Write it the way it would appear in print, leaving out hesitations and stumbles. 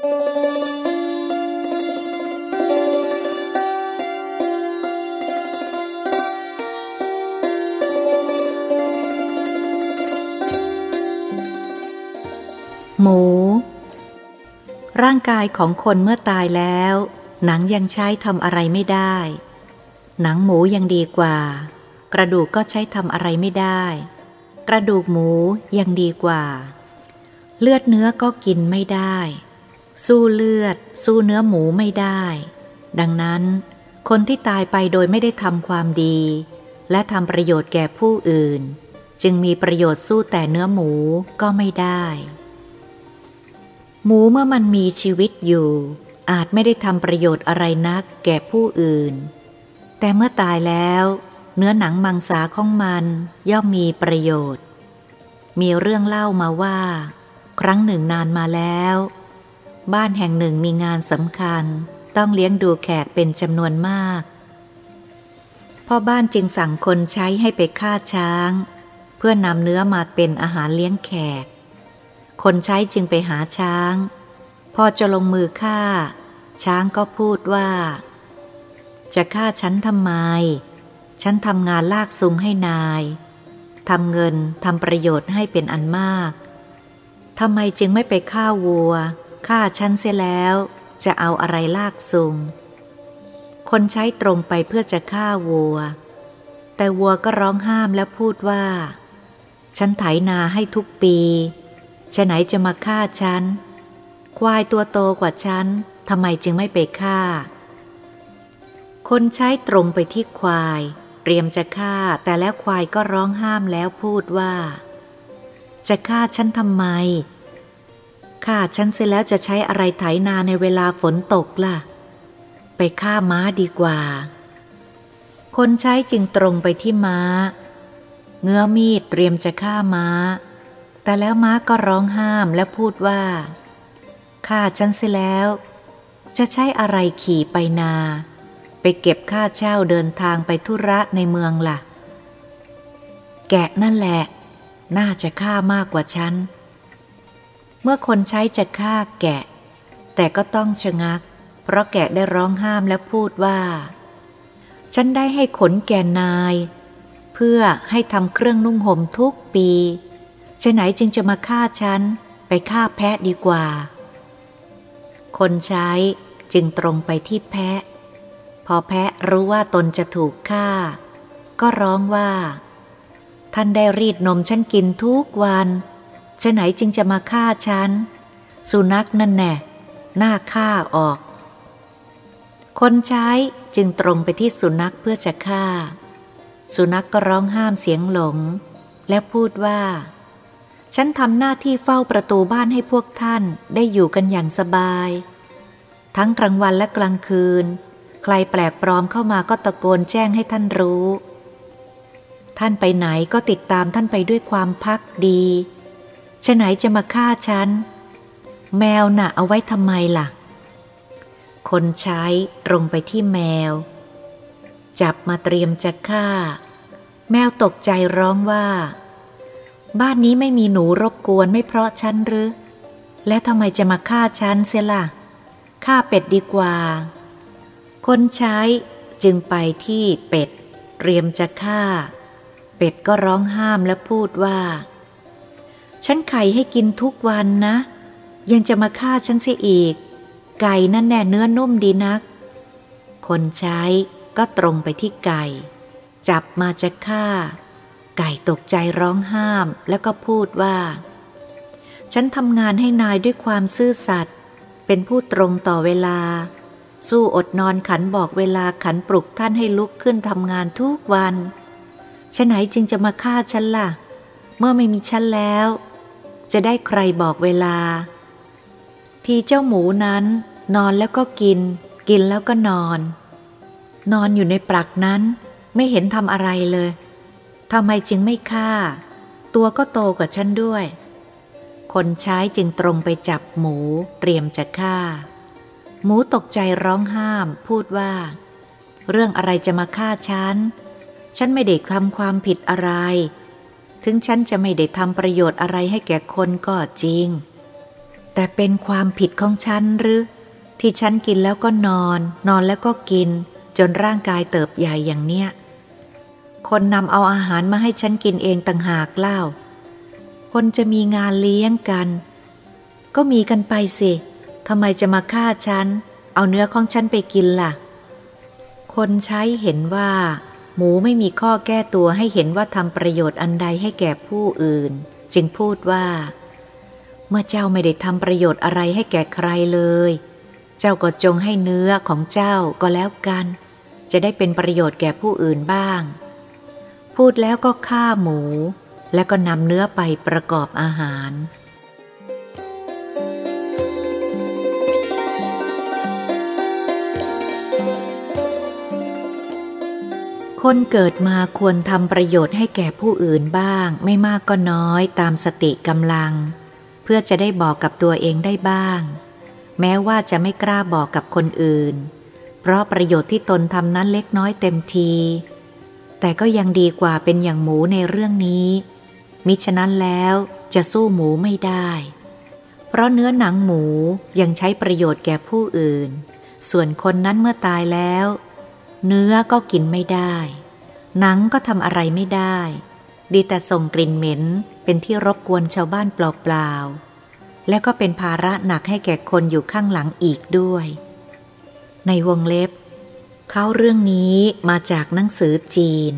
หมูร่างกายของคนเมื่อตายแล้วหนังยังใช้ทำอะไรไม่ได้หนังหมูยังดีกว่ากระดูกก็ใช้ทำอะไรไม่ได้กระดูกหมูยังดีกว่าเลือดเนื้อก็กินไม่ได้สู้เลือดสู้เนื้อหมูไม่ได้ดังนั้นคนที่ตายไปโดยไม่ได้ทำความดีและทำประโยชน์แก่ผู้อื่นจึงมีประโยชน์สู้แต่เนื้อหมูก็ไม่ได้หมูเมื่อมันมีชีวิตอยู่อาจไม่ได้ทำประโยชน์อะไรนักแก่ผู้อื่นแต่เมื่อตายแล้วเนื้อหนังมังสาของมันย่อมมีประโยชน์มีเรื่องเล่ามาว่าครั้งหนึ่งนานมาแล้วบ้านแห่งหนึ่งมีงานสำคัญต้องเลี้ยงดูแขกเป็นจำนวนมากพ่อบ้านจึงสั่งคนใช้ให้ไปฆ่าช้างเพื่อนำเนื้อมาเป็นอาหารเลี้ยงแขกคนใช้จึงไปหาช้างพอจะลงมือฆ่าช้างก็พูดว่าจะฆ่าฉันทำไมฉันทำงานลากซุงให้นายทำเงินทำประโยชน์ให้เป็นอันมากทำไมจึงไม่ไปฆ่าวัวฆ่าฉันเสียแล้วจะเอาอะไรลากซุงคนใช้ตรงไปเพื่อจะฆ่าวัวแต่วัวก็ร้องห้ามและพูดว่าฉันไถนาให้ทุกปีฉะไหนจะมาฆ่าฉันควายตัวโตกว่าฉันทำไมจึงไม่ไปฆ่าคนใช้ตรงไปที่ควายเตรียมจะฆ่าแต่แล้วควายก็ร้องห้ามแล้วพูดว่าจะฆ่าฉันทำไมฆ่าฉันเสร็จแล้วจะใช้อะไรไถนาในเวลาฝนตกล่ะไปฆ่าม้าดีกว่าคนใช้จึงตรงไปที่ม้าเงื้อมีดเตรียมจะฆ่าม้าแต่แล้วม้าก็ร้องห้ามและพูดว่าฆ่าฉันเสียแล้วจะใช้อะไรขี่ไปนาไปเก็บค่าเช่าเดินทางไปธุระในเมืองล่ะแกะนั่นแหละน่าจะฆ่ามากกว่าฉันเมื่อคนใช้จะฆ่าแกะแต่ก็ต้องชะงักเพราะแกะได้ร้องห้ามและพูดว่าฉันได้ให้ขนแก่นายเพื่อให้ทำเครื่องนุ่งห่มทุกปีฉะไหนจึงจะมาฆ่าฉันไปฆ่าแพะดีกว่าคนใช้จึงตรงไปที่แพะพอแพะรู้ว่าตนจะถูกฆ่าก็ร้องว่าท่านได้รีดนมฉันกินทุกวันฉะไหนจึงจะมาฆ่าฉันสุนัขนั่นแน่น่าฆ่าออกคนใช้จึงตรงไปที่สุนัขเพื่อจะฆ่าสุนัขก็ร้องห้ามเสียงหลงและพูดว่าฉันทำหน้าที่เฝ้าประตูบ้านให้พวกท่านได้อยู่กันอย่างสบายทั้งกลางวันและกลางคืนใครแปลกปลอมเข้ามาก็ตะโกนแจ้งให้ท่านรู้ท่านไปไหนก็ติดตามท่านไปด้วยความภักดีฉะไหนจะมาฆ่าฉันแมวน่ะเอาไว้ทำไมล่ะคนใช้ตรงไปที่แมวจับมาเตรียมจะฆ่าแมวตกใจร้องว่าบ้านนี้ไม่มีหนูรบกวนไม่เพราะฉันหรือและทำไมจะมาฆ่าฉันเสียล่ะฆ่าเป็ดดีกว่าคนใช้จึงไปที่เป็ดเตรียมจะฆ่าเป็ดก็ร้องห้ามและพูดว่าฉันไข่ให้กินทุกวันนะยังจะมาฆ่าฉันเสียอีกไก่นั่นแน่เนื้อนุ่มดีนักคนใช้ก็ตรงไปที่ไก่จับมาจะฆ่าไก่ตกใจร้องห้ามแล้วก็พูดว่าฉันทำงานให้นายด้วยความซื่อสัตย์เป็นผู้ตรงต่อเวลาสู้อดนอนขันบอกเวลาขันปลุกท่านให้ลุกขึ้นทำงานทุกวันฉะไหนจึงจะมาฆ่าฉันล่ะเมื่อไม่มีฉันแล้วจะได้ใครบอกเวลาที่เจ้าหมูนั้นนอนแล้วก็กินกินแล้วก็นอนนอนอยู่ในปลักนั้นไม่เห็นทำอะไรเลยทำไมจึงไม่ฆ่าตัวก็โตกว่าฉันด้วยคนใช้จึงตรงไปจับหมูเตรียมจะฆ่าหมูตกใจร้องห้ามพูดว่าเรื่องอะไรจะมาฆ่าฉันฉันไม่ได้ทำความผิดอะไรถึงฉันจะไม่ได้ทำประโยชน์อะไรให้แก่คนก็จริง แต่เป็นความผิดของฉันหรือที่ฉันกินแล้วก็นอนแล้วก็กินจนร่างกายเติบใหญ่อย่างเนี้ยคนนำเอาอาหารมาให้ฉันกินเองต่างหากเล่าคนจะมีงานเลี้ยงกันก็มีกันไปสิทำไมจะมาฆ่าฉันเอาเนื้อของฉันไปกินล่ะคนใช้เห็นว่าหมูไม่มีข้อแก้ตัวให้เห็นว่าทำประโยชน์อันใดให้แก่ผู้อื่นจึงพูดว่าเมื่อเจ้าไม่ได้ทำประโยชน์อะไรให้แก่ใครเลยเจ้าก็จงให้เนื้อของเจ้าก็แล้วกันจะได้เป็นประโยชน์แก่ผู้อื่นบ้างพูดแล้วก็ฆ่าหมูและก็นำเนื้อไปประกอบอาหารคนเกิดมาควรทำประโยชน์ให้แก่ผู้อื่นบ้างไม่มากก็น้อยตามสติกำลังเพื่อจะได้บอกกับตัวเองได้บ้างแม้ว่าจะไม่กล้าบอกกับคนอื่นเพราะประโยชน์ที่ตนทำนั้นเล็กน้อยเต็มทีแต่ก็ยังดีกว่าเป็นอย่างหมูในเรื่องนี้มิฉะนั้นแล้วจะสู้หมูไม่ได้เพราะเนื้อหนังหมูยังใช้ประโยชน์แก่ผู้อื่นส่วนคนนั้นเมื่อตายแล้วเนื้อก็กินไม่ได้หนังก็ทำอะไรไม่ได้ดีแต่ส่งกลิ่นเหม็นเป็นที่รบกวนชาวบ้านเปล่าๆและก็เป็นภาระหนักให้แก่คนอยู่ข้างหลังอีกด้วยในวงเล็บเขาเรื่องนี้มาจากหนังสือจีน